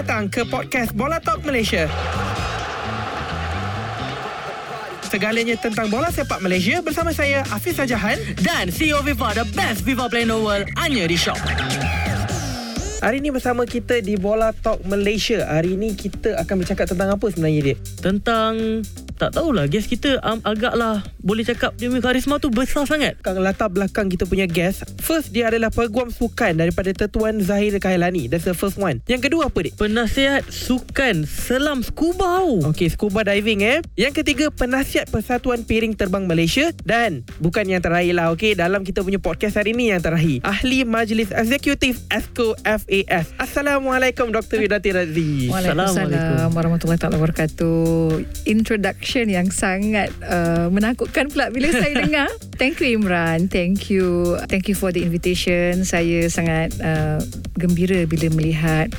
datang ke podcast BolaTalk Malaysia. Segalanya tentang bola sepak Malaysia bersama saya, Hafiz Sajahan dan CEO Viva, the best Viva Blender World, Anya D-Shop. Hari ini bersama kita di Bola Talk Malaysia. Hari ini kita akan bercakap tentang apa sebenarnya, Dek? Tentang... tak tahulah, guest kita agaklah boleh cakap dia punya karisma tu besar sangat. Latar belakang kita punya guest, first dia adalah peguam sukan daripada Tetuan Zahir Kailani. That's the first one. Yang kedua apa, Dik? Penasihat sukan selam scuba. Okey, scuba diving Yang ketiga, penasihat Persatuan Piring Terbang Malaysia. Dan bukan yang terakhir lah, okey, dalam kita punya podcast hari ni yang terakhir, ahli majlis eksekutif ESCO FAS. Assalamualaikum Dr. Widati Razzi. Waalaikumsalam warahmatullahi taala wabarakatuh. Introduction yang sangat menakutkan pula bila saya dengar. Thank you Imran, thank you. Thank you for the invitation. Saya sangat gembira bila melihat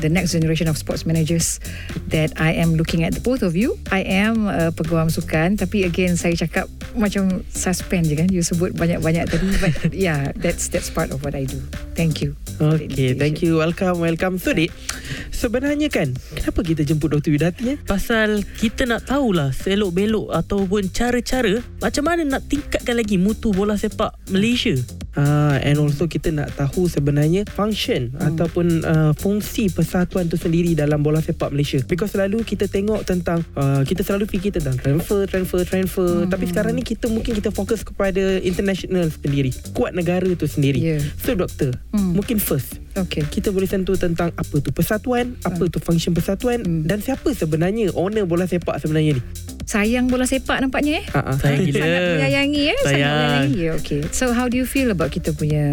the next generation of sports managers that I am looking at, the both of you. I am peguam sukan, tapi again saya cakap macam suspend je kan. You sebut banyak-banyak tadi, but yeah, that's part of what I do. Thank you. Okay, thank you. Welcome. So, Dik, sebenarnya kan, kenapa kita jemput Dr. Widati? Pasal kita nak tahulah selok-belok ataupun cara-cara macam mana nak tingkatkan lagi mutu bola sepak Malaysia. And also kita nak tahu sebenarnya function ataupun fungsi persatuan itu sendiri dalam bola sepak Malaysia. Because selalu kita tengok tentang kita selalu fikir tentang transfer. Tapi sekarang ni kita fokus kepada international sendiri, kuat negara itu sendiri. Yeah. So doktor, mungkin first kita boleh sentuh tentang apa tu persatuan, apa tu function persatuan dan siapa sebenarnya owner bola sepak sebenarnya ni. Sayang bola sepak nampaknya sayang gila. Sangat menyayangi Sangat menyayangi. Okay. So how do you feel about kita punya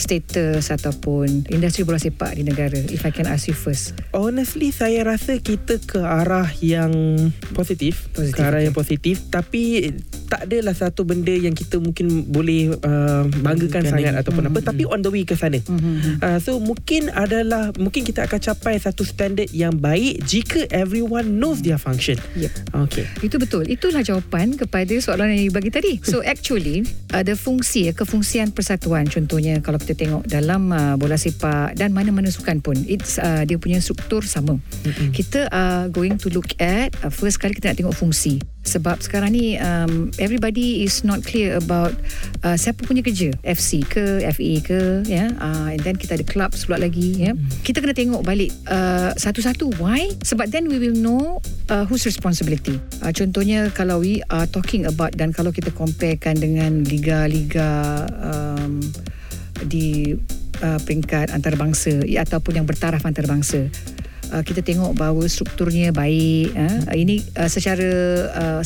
status ataupun industri bola sepak di negara? If I can ask you first. Honestly, saya rasa kita ke arah yang positif. Ke arah yang positif. Tapi tak adalah satu benda yang kita mungkin boleh banggakan sangat ataupun apa. Tapi on the way ke sana. So mungkin kita akan capai satu standard yang baik jika everyone knows their function. Yep. Okay. Itu betul. Itulah jawapan kepada soalan yang you bagi tadi. So actually ada fungsi, kefungsian persatuan. Contohnya kalau kita tengok dalam bola sepak dan mana-mana sukan pun, dia punya struktur sama. Kita going to look at first kali kita nak tengok fungsi. Sebab sekarang ni everybody is not clear about siapa punya kerja, FC ke FA ke and then kita ada clubs pula lagi Kita kena tengok balik satu-satu. Why? Sebab then we will know whose responsibility. Contohnya kalau we are talking about dan kalau kita comparekan dengan liga-liga di peringkat antarabangsa ataupun yang bertaraf antarabangsa, kita tengok bahawa strukturnya baik. Ini secara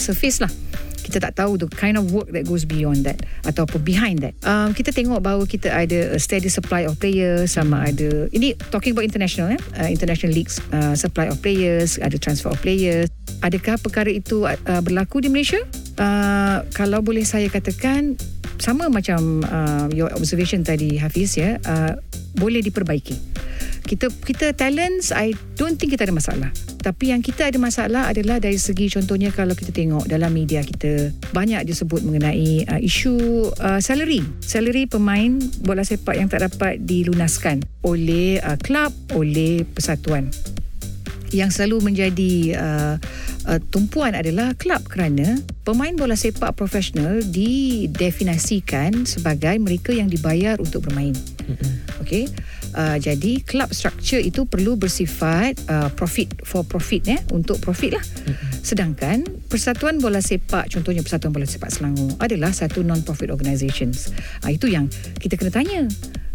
surface lah. Kita tak tahu the kind of work that goes beyond that ataupun behind that. Kita tengok bahawa kita ada steady supply of players, sama ada ini talking about international international leagues, supply of players, ada transfer of players. Adakah perkara itu berlaku di Malaysia? Kalau boleh saya katakan sama macam your observation tadi Hafiz boleh diperbaiki. Kita talents, I don't think kita ada masalah. Tapi yang kita ada masalah adalah dari segi contohnya kalau kita tengok dalam media kita banyak disebut mengenai isu salary. Salary pemain bola sepak yang tak dapat dilunaskan oleh klub, oleh persatuan. Yang selalu menjadi tumpuan adalah klub, kerana pemain bola sepak profesional didefinisikan sebagai mereka yang dibayar untuk bermain. Okey. Jadi klub structure itu perlu bersifat profit untuk profit lah. Sedangkan Persatuan Bola Sepak, contohnya Persatuan Bola Sepak Selangor adalah satu non-profit organisations. Itu yang kita kena tanya.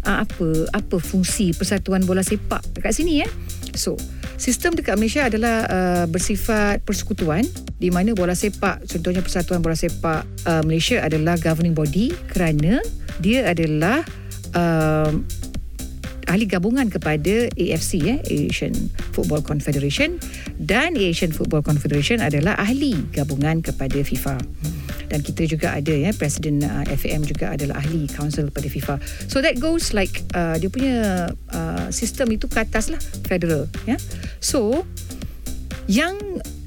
Apa fungsi Persatuan Bola Sepak dekat sini So, sistem dekat Malaysia adalah bersifat persekutuan, di mana bola sepak, contohnya Persatuan Bola Sepak Malaysia adalah governing body kerana dia adalah ahli gabungan kepada AFC, Asian Football Confederation, dan Asian Football Confederation adalah ahli gabungan kepada FIFA. Dan kita juga ada Presiden FAM juga adalah ahli council kepada FIFA. So that goes like dia punya sistem itu ke atas lah, federal So yang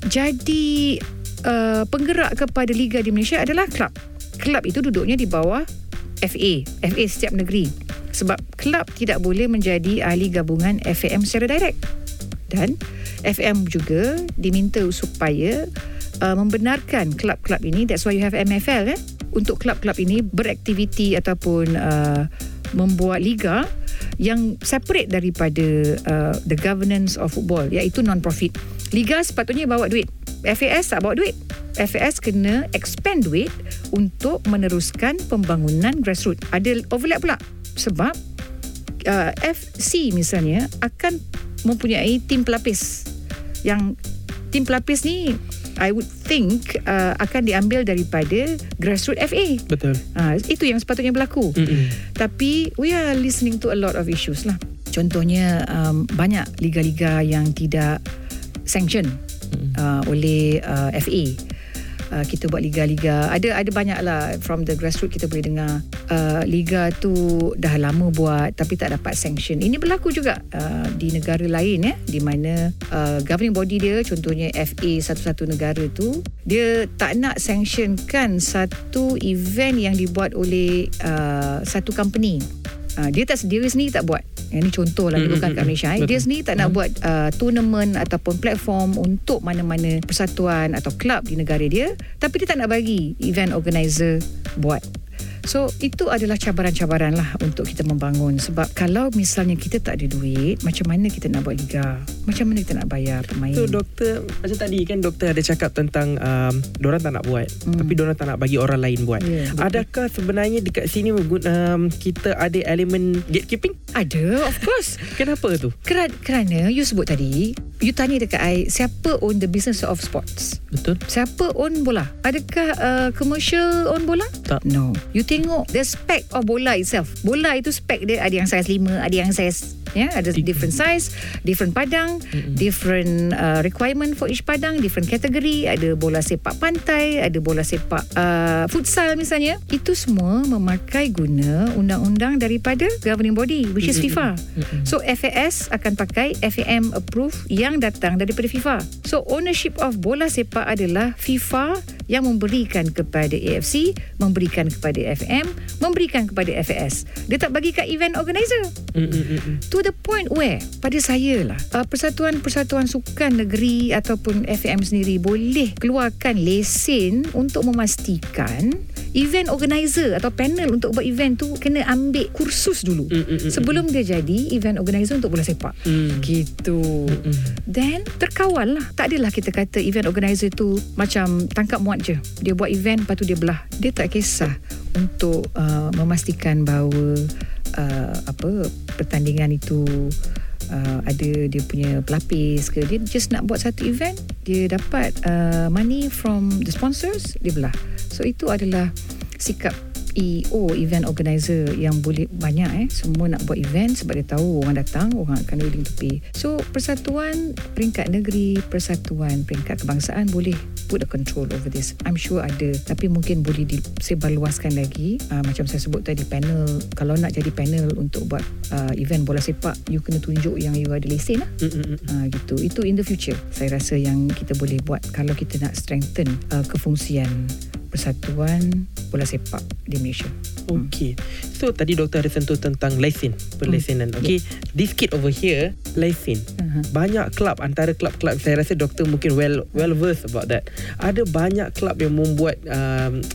jadi penggerak kepada liga di Malaysia adalah klub. Klub itu duduknya di bawah FA setiap negeri. Sebab klub tidak boleh menjadi ahli gabungan FAM secara direct. Dan FAM juga diminta supaya membenarkan klub-klub ini, that's why you have MFL, untuk klub-klub ini beraktiviti ataupun membuat liga yang separate daripada the governance of football, iaitu non-profit. Liga sepatutnya bawa duit. FAS tak bawa duit. FAS kena expand duit untuk meneruskan pembangunan grassroots. Ada overlap pula sebab FC misalnya akan mempunyai tim pelapis. Yang tim pelapis ni I would think akan diambil daripada grassroots FA. Betul. Itu yang sepatutnya berlaku. Mm-mm. Tapi we are listening to a lot of issues lah. Contohnya banyak liga-liga yang tidak sanction oleh FA. Kita buat liga-liga. Ada banyaklah from the grassroots kita boleh dengar. Liga tu dah lama buat tapi tak dapat sanction. Ini berlaku juga di negara lain di mana governing body dia, contohnya FA satu-satu negara tu, dia tak nak sanctionkan satu event yang dibuat oleh satu company. Dia tak sendiri sendiri tak buat. Yang ni contohlah bukan kat Malaysia. Dia sendiri tak nak buat tournament ataupun platform untuk mana-mana persatuan atau klub di negara dia, tapi dia tak nak bagi event organizer buat. So itu adalah cabaran-cabaran lah untuk kita membangun. Sebab kalau misalnya kita tak ada duit, macam mana kita nak buat liga? Macam mana kita nak bayar pemain? So doktor, macam tadi kan doktor ada cakap tentang diorang tak nak buat, tapi diorang tak nak bagi orang lain buat. Adakah sebenarnya dekat sini kita ada elemen gatekeeping? Ada, of course. Kenapa tu? Kerana you sebut tadi, you tanya dekat I, siapa own the business of sports? Betul. Siapa own bola? Adakah commercial own bola? Tak. No. You tengok the spec of bola itself. Bola itu spec dia ada yang saiz 5, ada yang saiz ada different size, different padang, different requirement for each padang, different kategori. Ada bola sepak pantai, ada bola sepak futsal misalnya. Itu semua memakai guna undang-undang daripada governing body, which is FIFA. So FAS akan pakai FAM approve yang datang daripada FIFA. So ownership of bola sepak adalah FIFA yang memberikan kepada AFC, memberikan kepada FM, memberikan kepada FAS. Dia tak bagi kat event organizer. To the point where pada saya lah, persatuan-persatuan sukan negeri ataupun FM sendiri boleh keluarkan lesen untuk memastikan event organizer atau panel untuk buat event tu kena ambil kursus dulu sebelum dia jadi event organizer untuk bola sepak. Gitu. Then terkawal lah. Tak adalah kita kata event organizer tu macam tangkap muat je. Dia buat event lepas tu dia belah. Dia tak kisah untuk memastikan bahawa pertandingan itu ada dia punya pelapis ke. Dia just nak buat satu event, dia dapat money from the sponsors, dia belah. So itu adalah sikap EO, event organizer, yang boleh banyak semua nak buat event sebab dia tahu orang datang, orang akan willing to pay. So persatuan peringkat negeri, persatuan peringkat kebangsaan boleh put a control over this. I'm sure ada, tapi mungkin boleh disebarluaskan lagi. Macam saya sebut tadi, panel, kalau nak jadi panel untuk buat event bola sepak, you kena tunjuk yang you ada lesen lah. Gitu. Itu in the future saya rasa yang kita boleh buat kalau kita nak strengthen kefungsian persatuan bola sepak di Malaysia. Okey. So tadi doktor ada sentuh tentang lesen, perlesenan. Okey. Yeah. This kid over here, lesen. Banyak klub, antara klub-klub, saya rasa doktor mungkin well versed about that. Ada banyak klub yang membuat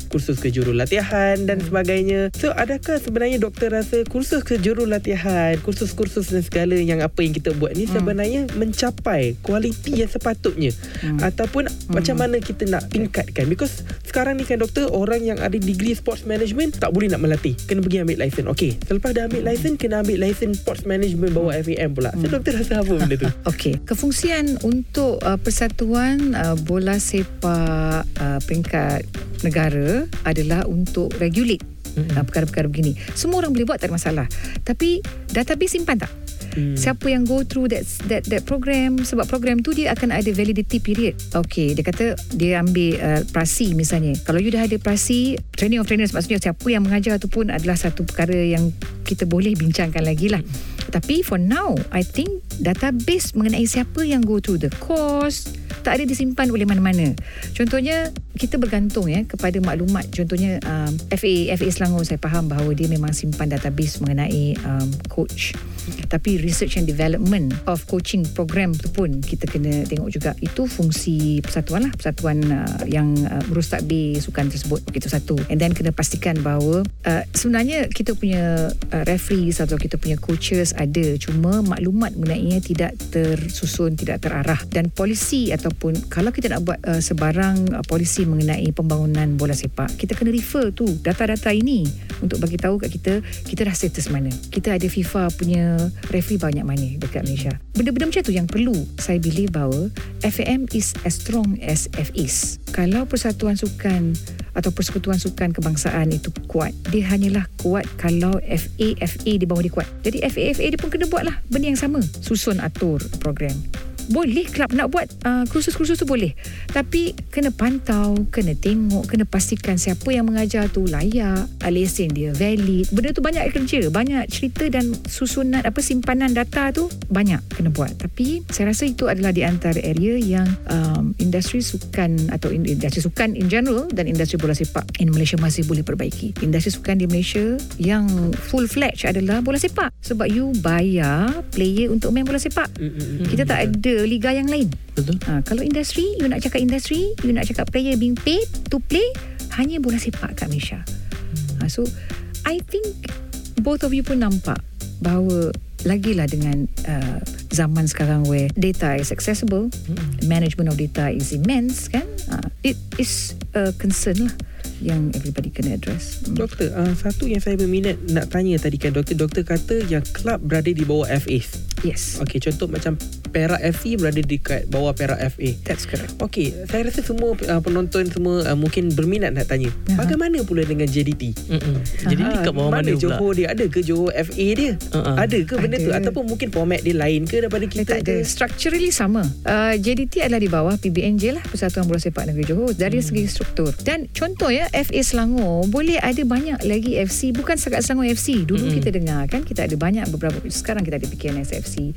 kursus kejurulatihan dan sebagainya. So adakah sebenarnya doktor rasa kursus kejurulatihan, kursus-kursus dan segala yang apa yang kita buat ni sebenarnya mencapai kualiti yang sepatutnya ataupun macam mana kita nak tingkatkan? Because sekarang ni kan doktor, orang yang ada degree sports management tak boleh nak melatih, kena pergi ambil license. Okey, selepas dah ambil license, kena ambil license sports management bawa FAM pula. So doktor rasa apa benda tu? Okey, kefungsian untuk persatuan bola sepak peringkat negara adalah untuk regulate perkara-perkara begini. Semua orang boleh buat, tak ada masalah. Tapi database simpan tak? Siapa yang go through that program, sebab program tu dia akan ada validity period. Okay, dia kata dia ambil prasi misalnya. Kalau you dah ada prasi, training of trainers, maksudnya siapa yang mengajar tu pun adalah satu perkara yang kita boleh bincangkan lagi lah. Tapi for now, I think database mengenai siapa yang go through the course, tak ada disimpan oleh mana-mana. Contohnya kita bergantung ya kepada maklumat, contohnya FA Selangor, saya faham bahawa dia memang simpan database mengenai coach. Tapi research and development of coaching program tu pun kita kena tengok juga. Itu fungsi persatuan lah, persatuan yang urus tadbir sukan tersebut. Itu satu. And then kena pastikan bahawa sebenarnya kita punya referees atau kita punya coaches ada, cuma maklumat mengenainya tidak tersusun, tidak terarah. Dan polisi ataupun kalau kita nak buat sebarang polisi mengenai pembangunan bola sepak, kita kena refer tu data-data ini untuk bagi tahu kat kita dah status mana. Kita ada FIFA punya referee banyak mana dekat Malaysia. Benda-benda macam tu yang perlu. Saya believe bahawa FAM is as strong as FIs. Kalau persatuan sukan atau persekutuan sukan kebangsaan itu kuat, dia hanyalah kuat kalau FA di bawah dia kuat. Jadi FA dia pun kena buatlah benda yang sama, susun atur program. Boleh kelab nak buat kursus-kursus tu boleh, tapi kena pantau, kena tengok, kena pastikan siapa yang mengajar tu layak, lesen dia valid. Benda tu banyak kerja, banyak cerita dan susunan simpanan data tu banyak kena buat. Tapi saya rasa itu adalah di antara area yang industri sukan atau industri sukan in general dan industri bola sepak in Malaysia masih boleh perbaiki. Industri sukan di Malaysia yang full-fledged adalah bola sepak, sebab you bayar player untuk main bola sepak. Kita tak ada liga yang lain. Betul. Kalau industri, you nak cakap industri, you nak cakap player being paid to play, hanya bola sepak kat Malaysia. So I think both of you pun nampak bahawa lagilah dengan zaman sekarang where data is accessible, management of data is immense kan, it is a concern lah yang everybody kena address. Doktor, satu yang saya berminat nak tanya tadi kan, doktor kata yang klub berada di bawah FAs. Yes. Okey, contoh macam Perak FC berada dekat bawah Perak FA. That's correct. Okey, saya rasa semua penonton semua mungkin berminat nak tanya, bagaimana pula dengan JDT? JDT kat bawah mana pula? Johor dia ada ke Johor FA dia? Ada ke benda tu? Ataupun mungkin format dia lain ke daripada kita? Tak ada. Structurally sama. JDT adalah di bawah PBNJ lah, Persatuan Bola Sepak Negeri Johor, dari segi struktur. Dan contoh ya, FA Selangor boleh ada banyak lagi FC, bukan setakat Selangor FC. Dulu kita dengar kan, kita ada banyak beberapa, sekarang kita ada PKNS FC.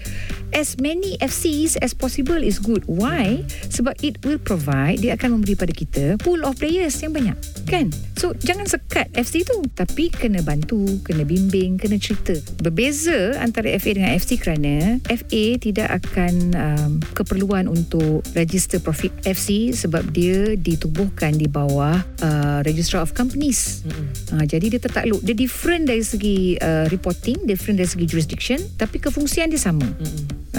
As many FCs as possible is good. Why? Sebab it will provide, dia akan memberi pada kita pool of players yang banyak kan. So jangan sekat FC tu, tapi kena bantu, kena bimbing, kena cerita. Berbeza antara FA dengan FC kerana FA tidak akan keperluan untuk register profit. FC sebab dia ditubuhkan di bawah Registrar of Companies. Jadi dia tertakluk. Dia different dari segi reporting, different dari segi jurisdiction, tapi kefungsian dia sama.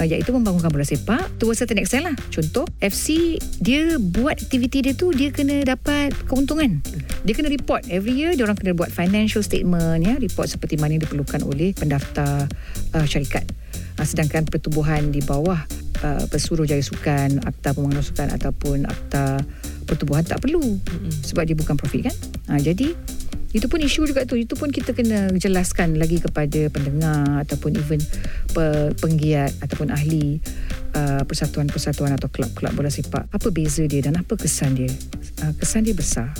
Iaitu membangunkan bola sepak to a certain extent lah. Contoh FC, dia buat aktiviti dia tu, dia kena dapat keuntungan. Dia kena report every year. Dia orang kena buat financial statement ya, report seperti mana yang diperlukan oleh pendaftar syarikat. Sedangkan pertubuhan di bawah Pesuruhjaya Sukan, Akta Pengurusan Sukan ataupun Akta Pertubuhan tak perlu, sebab dia bukan profit kan. Jadi itu pun isu juga tu. Itu pun kita kena jelaskan lagi kepada pendengar ataupun even penggiat ataupun ahli persatuan-persatuan atau klub-klub bola sepak. Apa beza dia dan apa kesan dia? Kesan dia besar.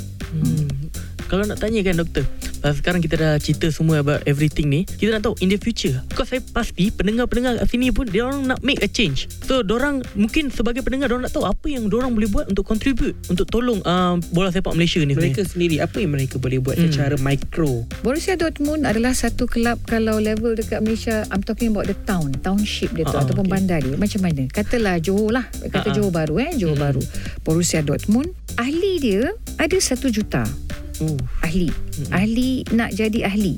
Kalau nak tanya kan doktor, sekarang kita dah cerita semua about everything ni, kita nak tahu in the future, because saya pasti pendengar-pendengar kat sini pun dia orang nak make a change. So diorang mungkin sebagai pendengar, diorang nak tahu apa yang diorang boleh buat untuk contribute, untuk tolong bola sepak Malaysia ni. Mereka sendiri, apa yang mereka boleh buat secara mikro? Borussia Dortmund adalah satu kelab, kalau level dekat Malaysia, I'm talking about the town, township dia tu, ataupun bandar dia. Macam mana? Katalah Johor lah, kata Johor Baru Johor Baru. Borussia Dortmund ahli dia ada 1 juta. Ahli nak jadi ahli.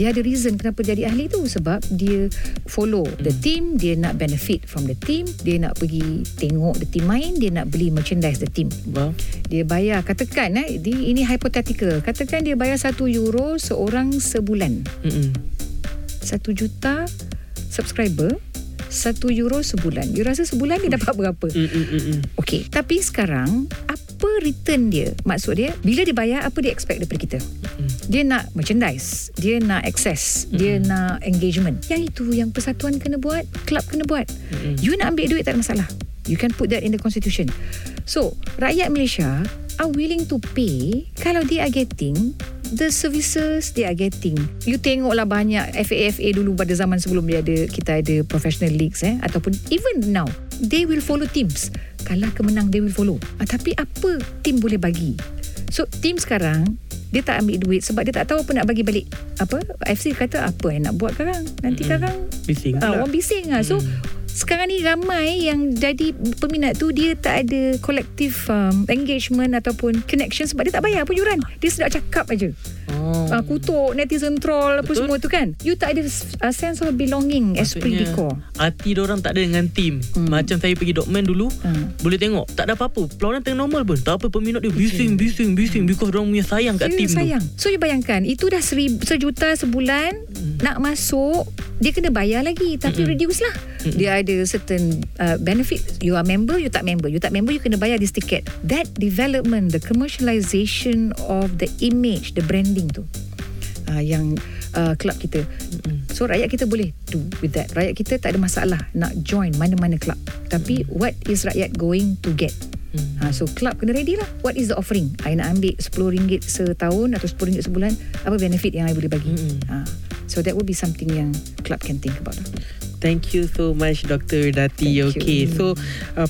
Dia ada reason kenapa jadi ahli tu, sebab dia follow the team, dia nak benefit from the team, dia nak pergi tengok the team main, dia nak beli merchandise the team. Dia bayar, katakan ini hypothetical, katakan dia bayar 1 euro seorang sebulan. 1 juta subscriber, 1 euro sebulan. You rasa sebulan dia dapat berapa? Okey, tapi sekarang apa return dia? Maksud dia, bila dia bayar, apa dia expect daripada kita? Dia nak merchandise, dia nak access, dia nak engagement. Yang itu yang persatuan kena buat, klub kena buat. You nak ambil duit tak ada masalah. You can put that in the constitution. So, rakyat Malaysia are willing to pay kalau they are getting the services they are getting. You tengoklah banyak FA dulu pada zaman sebelum kita ada professional leagues ataupun even now, they will follow teams. kalah ke menang they will follow. Tapi apa tim boleh bagi? So tim sekarang dia tak ambil duit sebab dia tak tahu apa nak bagi balik. Apa AFC kata apa yang nak buat sekarang? Nanti sekarang bising orang bising lah. So sekarang ni ramai yang jadi peminat tu dia tak ada collective engagement ataupun connection sebab dia tak bayar penjuran. Dia sedap cakap aja. Kutuk, netizen troll, apa semua tu kan. You tak ada sense of belonging. Maksudnya, esprit de corps. Hati diorang tak ada dengan tim. Macam saya pergi Dortmund dulu, boleh tengok tak ada apa-apa. Pelawanan tengah normal pun. Tak apa peminat dia bising because diorang punya sayang kat tim sayang tu. So you bayangkan, itu dah 1 juta sebulan nak masuk, dia kena bayar lagi tapi reduce lah. Dia ada certain benefit. You are member, you tak member. You tak member, you kena bayar this ticket. That development, the commercialization of the image, the branding tu yang club kita. So rakyat kita boleh do with that. Rakyat kita tak ada masalah nak join mana-mana club. Tapi what is rakyat going to get? So club kena ready lah. What is the offering? I nak ambil RM10 setahun atau RM10 sebulan. Apa benefit yang I boleh bagi? So that would be something yang club can think about. Thank you so much Dr. Widati. Okay, so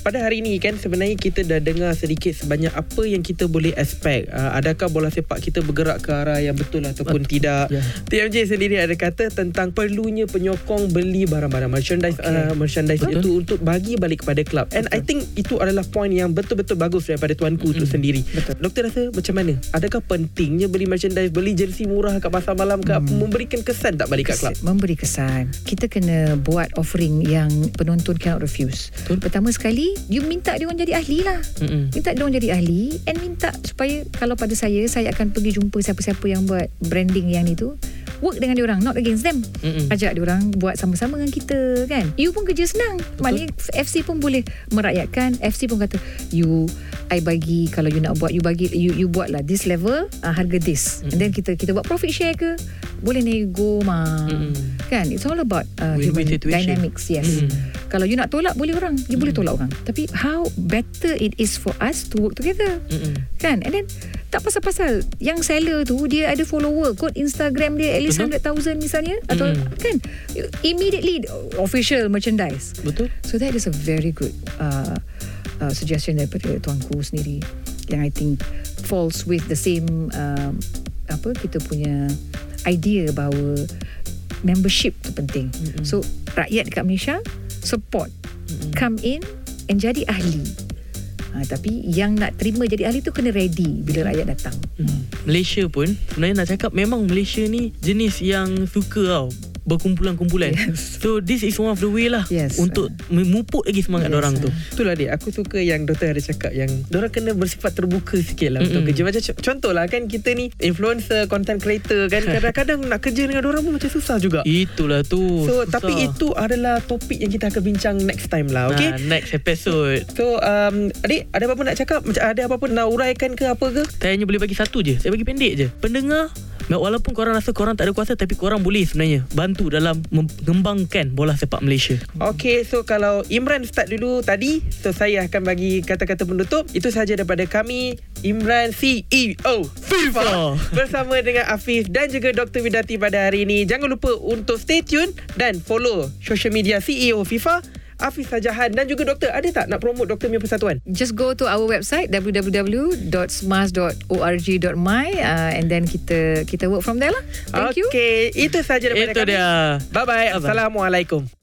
pada hari ini kan sebenarnya kita dah dengar sedikit sebanyak apa yang kita boleh expect. Adakah bola sepak kita bergerak ke arah yang betul ataupun tidak? TMJ sendiri ada kata tentang perlunya penyokong beli barang-barang merchandise, merchandise itu untuk bagi balik kepada klub. And I think itu adalah point yang betul-betul bagus daripada tuanku itu sendiri. Doktor rasa macam mana? Adakah pentingnya beli merchandise, beli jersey murah kat pasar malam ke memberikan kesan tak balik kat klub? Memberi kesan. Kita kena buat offering yang penonton cannot refuse. Pertama sekali, you minta dia orang jadi ahli lah. Minta dia orang jadi ahli and minta supaya kalau pada saya akan pergi jumpa siapa-siapa yang buat branding yang ni tu. Work dengan dia orang, not against them. Ajak dia orang buat sama-sama dengan kita kan. You pun kerja senang. Maknanya FC pun boleh merakyatkan. FC pun kata, I bagi kalau you nak buat, you bagi, you buat lah this level, harga this. And then kita buat profit share ke? Boleh nego kan? It's all about human dynamics. Yes. Kalau you nak tolak boleh orang, you boleh tolak orang. Tapi how better it is for us to work together. Kan? And then tak pasal-pasal yang seller tu dia ada follower kot Instagram dia at least 100,000 misalnya atau kan immediately official merchandise. So that is a very good suggestion daripada tuanku sendiri yang I think falls with the same kita punya idea bahawa membership tu penting. So rakyat dekat Malaysia support, come in and jadi ahli. Tapi yang nak terima jadi ahli tu kena ready bila rakyat datang. Malaysia pun sebenarnya nak cakap memang Malaysia ni jenis yang suka berkumpulan-kumpulan. So this is one of the way lah untuk memupuk lagi semangat orang tu. Itulah dia, aku suka yang doktor ada cakap yang dorang kena bersifat terbuka sikit lah untuk kerja. Macam contohlah kan kita ni influencer, content creator kan, kadang-kadang nak kerja dengan dorang pun macam susah juga. Itulah tu. So susah. Tapi itu adalah topik yang kita akan bincang next time lah. Okay, next episode. So adik ada apa-apa nak cakap? Ada apa-apa nak uraikan ke apa ke? Saya hanya boleh bagi satu je. Saya bagi pendek je. Pendengar, walaupun korang rasa korang tak ada kuasa, tapi korang boleh sebenarnya bantu dalam mengembangkan bola sepak Malaysia. Okay, so kalau Imran start dulu tadi, so saya akan bagi kata-kata penutup. Itu sahaja daripada kami, Imran CEO FIFA bersama dengan Hafiz dan juga Dr. Widati pada hari ini. Jangan lupa untuk stay tune dan follow social media CEO FIFA, Hafiz Sajahan dan juga doktor. Ada tak nak promote doktor punya persatuan? Just go to our website www.smas.org.my and then kita work from there lah. Thank you. Okay, itu sahaja daripada kami. Bye-bye. Assalamualaikum.